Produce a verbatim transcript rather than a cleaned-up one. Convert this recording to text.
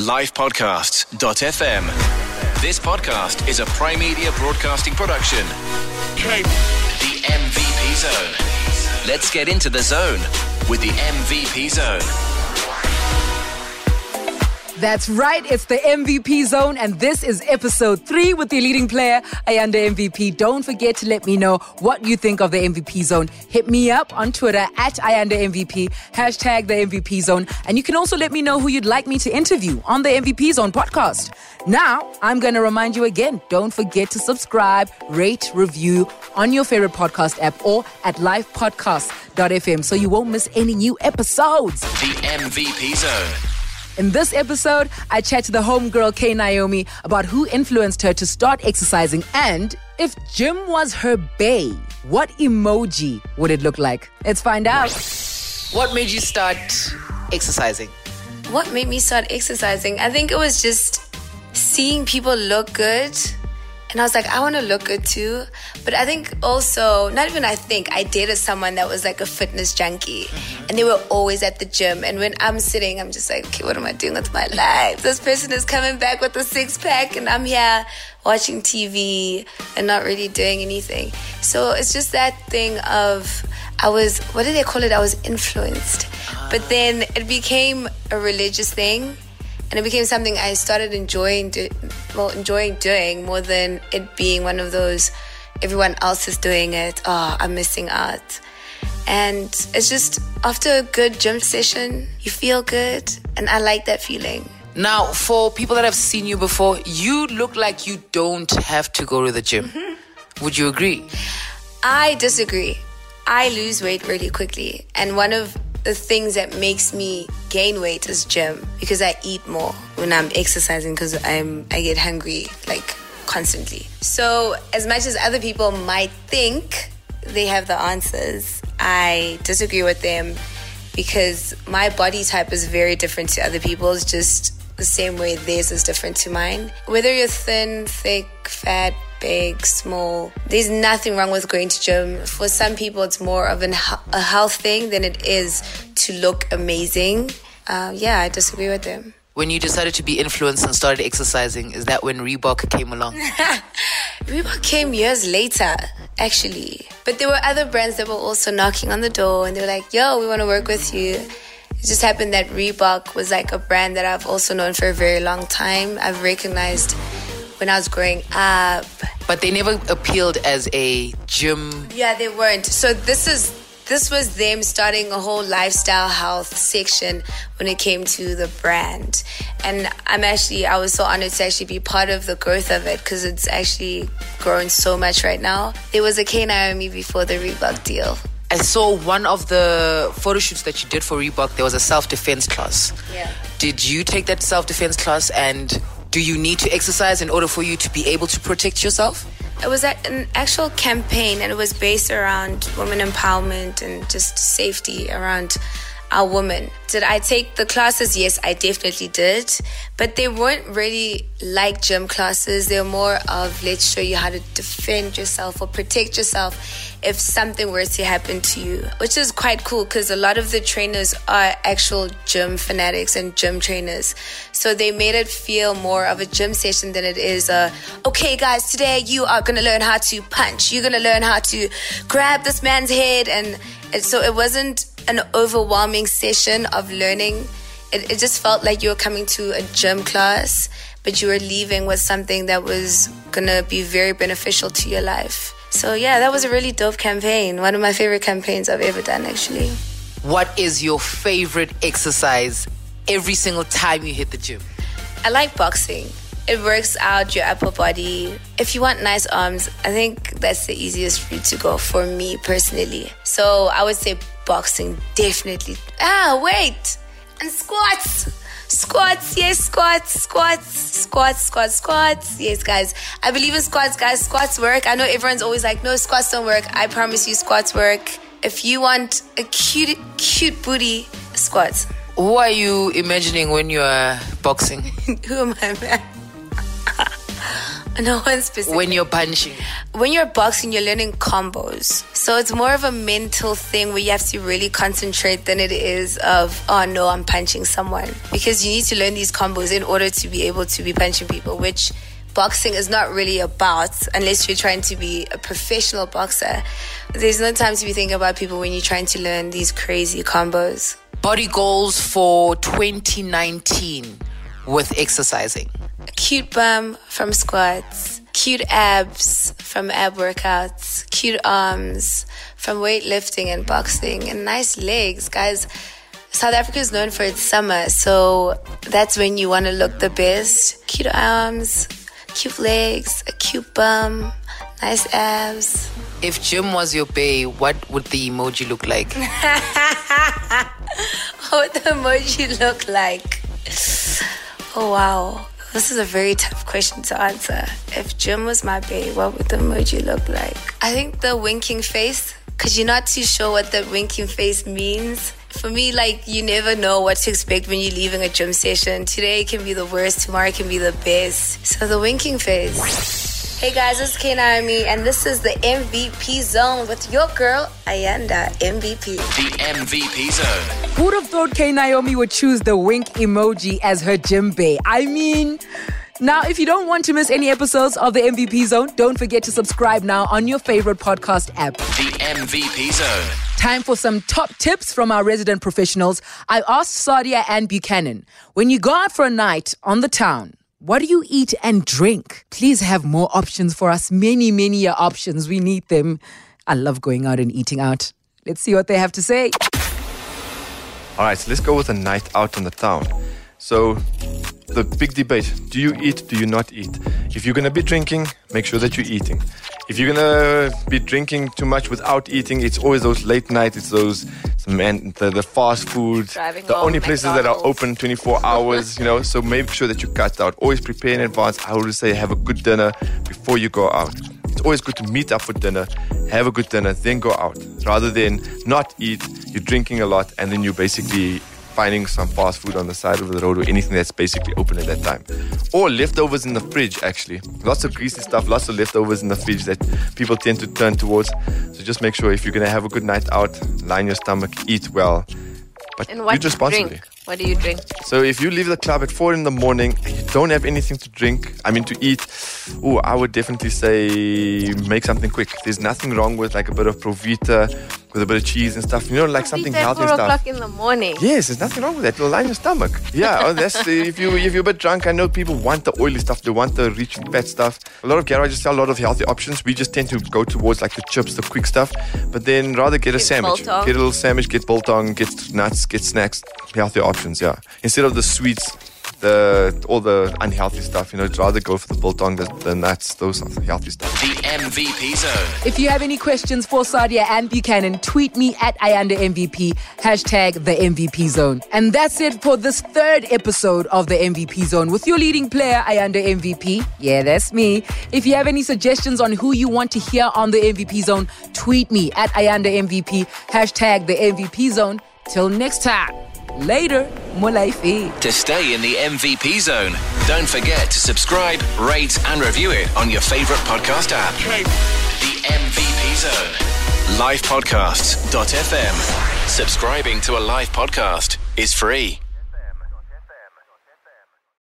live podcasts dot f m. This podcast is a Prime Media Broadcasting production. Kay. The M V P Zone. Let's get into the zone with the M V P Zone. That's right, it's the M V P Zone, and this is episode three with the leading player, Ayanda M V P. Don't forget to let me know what you think of the M V P Zone. Hit me up on Twitter at Ayanda M V P, hashtag the M V P Zone, and you can also let me know who you'd like me to interview on the M V P Zone podcast. Now, I'm going to remind you again, don't forget to subscribe, rate, review on your favorite podcast app or at live podcasts dot f m so you won't miss any new episodes. The M V P Zone. In this episode, I chat to the homegirl Kay Naomi about who influenced her to start exercising and if gym was her bae, what emoji would it look like? Let's find out. What made you start exercising? What made me start exercising? I think it was just seeing people look good. And I was like, I want to look good too. But I think also, not even I think, I dated someone that was like a fitness junkie. Mm-hmm. And they were always at the gym. And when I'm sitting, I'm just like, okay, what am I doing with my life? This person is coming back with a six-pack and I'm here watching T V and not really doing anything. So it's just that thing of, I was, what do they call it? I was influenced. Uh. But then it became a religious thing. And it became something I started enjoying, do, well, enjoying doing more than it being one of those, everyone else is doing it, oh, I'm missing out. And it's just, after a good gym session, you feel good. And I like that feeling. Now, for people that have seen you before, you look like you don't have to go to the gym. Mm-hmm. Would you agree? I disagree. I lose weight really quickly. And one of the things that makes me gain weight is gym, because I eat more when I'm exercising because I'm I get hungry like constantly. So as much as other people might think they have the answers, I disagree with them because my body type is very different to other people's, just the same way theirs is different to mine. Whether you're thin, thick, fat, big, small, there's nothing wrong with going to gym. For some people, it's more of an, a health thing than it is to look amazing. Uh, yeah, I disagree with them. When you decided to be influenced and started exercising, is that when Reebok came along? Reebok came years later, actually. But there were other brands that were also knocking on the door and they were like, yo, we want to work with you. It just happened that Reebok was like a brand that I've also known for a very long time. I've recognized when I was growing up. But they never appealed as a gym. Yeah, they weren't. So this is this was them starting a whole lifestyle health section when it came to the brand. And I'm actually, I was so honored to actually be part of the growth of it because it's actually grown so much right now. There was a Kay Naomi before the Reebok deal. I saw one of the photo shoots that you did for Reebok, there was a self-defense class. Yeah. Did you take that self-defense class and do you need to exercise in order for you to be able to protect yourself? It was an actual campaign and it was based around women empowerment and just safety around our women. Did I take the classes? Yes, I definitely did. But they weren't really like gym classes. They were more of let's show you how to defend yourself or protect yourself if something were to happen to you, which is quite cool because a lot of the trainers are actual gym fanatics and gym trainers. So they made it feel more of a gym session than it is a, okay, guys, today you are going to learn how to punch. You're going to learn how to grab this man's head. And, and so it wasn't an overwhelming session of learning. It, it just felt like you were coming to a gym class, but you were leaving with something that was gonna be very beneficial to your life. So yeah, that was a really dope campaign. One of my favorite campaigns I've ever done, actually. What is your favorite exercise every single time you hit the gym? I like boxing. It works out your upper body. If you want nice arms, I think that's the easiest route to go for me personally. So I would say boxing, definitely. Ah, wait. And squats. Squats, yes, squats, squats, squats, squats, squats. Yes, guys. I believe in squats, guys. Squats work. I know everyone's always like, no, squats don't work. I promise you, squats work. If you want a cute, cute booty, squats. Who are you imagining when you're boxing? Who am I, man? No one specific. When you're punching. When you're boxing, you're learning combos. So it's more of a mental thing where you have to really concentrate than it is of, oh no, I'm punching someone. Because you need to learn these combos in order to be able to be punching people, which boxing is not really about unless you're trying to be a professional boxer. There's no time to be thinking about people when you're trying to learn these crazy combos. Body goals for twenty nineteen with exercising. A cute bum from squats, cute abs from ab workouts, cute arms from weightlifting and boxing, and nice legs. Guys, South Africa is known for its summer, so that's when you want to look the best. Cute arms, cute legs, a cute bum, nice abs. If gym was your bae, what would the emoji look like? What would the emoji look like? Oh, wow. This is a very tough question to answer. If gym was my bae, what would the emoji look like? I think the winking face, because you're not too sure what the winking face means. For me, like, you never know what to expect when you're leaving a gym session. Today can be the worst, tomorrow can be the best. So the winking face. Hey guys, it's Kay Naomi, and this is the M V P Zone with your girl, Ayanda M V P. The M V P Zone. Who would have thought Kay Naomi would choose the wink emoji as her gym bae? I mean... Now, if you don't want to miss any episodes of the M V P Zone, don't forget to subscribe now on your favorite podcast app. The M V P Zone. Time for some top tips from our resident professionals. I asked Sadia and Buchanan, when you go out for a night on the town, what do you eat and drink? Please have more options for us. Many, many options. We need them. I love going out and eating out. Let's see what they have to say. All right, so let's go with a night out on the town. So... the big debate, do you eat, do you not eat? If you're going to be drinking, make sure that you're eating. If you're going to be drinking too much without eating, it's always those late nights, it's those, man, the, the fast food, driving the only places McDonald's that are open twenty-four hours, you know, so make sure that you cut out. Always prepare in advance. I always say have a good dinner before you go out. It's always good to meet up for dinner, have a good dinner, then go out. Rather than not eat, you're drinking a lot, and then you basically... finding some fast food on the side of the road or anything that's basically open at that time. Or leftovers in the fridge, actually. Lots of greasy stuff, lots of leftovers in the fridge that people tend to turn towards. So just make sure if you're going to have a good night out, line your stomach, eat well. But and what do you drink? What do you drink? So if you leave the club at four in the morning and you don't have anything to drink, I mean to eat, ooh, I would definitely say make something quick. There's nothing wrong with like a bit of Provita, with a bit of cheese and stuff, you know, like something healthy stuff. four o'clock in the morning. Yes, there's nothing wrong with that. It'll line your stomach. Yeah, oh, that's uh, if you if you're a bit drunk, I know people want the oily stuff. They want the rich fat stuff. A lot of garages sell a lot of healthy options. We just tend to go towards like the chips, the quick stuff. But then rather get, get a sandwich, biltong. Get a little sandwich, get biltong, get nuts, get snacks, healthy options. Yeah, instead of the sweets. The, all the unhealthy stuff, you know, I'd rather go for the biltong, the, the nuts, those healthy stuff. The M V P Zone. If you have any questions for Sadia and Buchanan, tweet me at Ayanda M V P, hashtag the M V P Zone. And that's it for this third episode of the M V P Zone with your leading player, Ayanda M V P. Yeah, that's me. If you have any suggestions on who you want to hear on the M V P Zone, tweet me at Ayanda M V P, hashtag the M V P Zone. Till next time. Later, Mulaifi. To stay in the M V P Zone, don't forget to subscribe, rate, and review it on your favorite podcast app. Okay. The M V P Zone. live podcasts dot f m. Subscribing to a live podcast is free.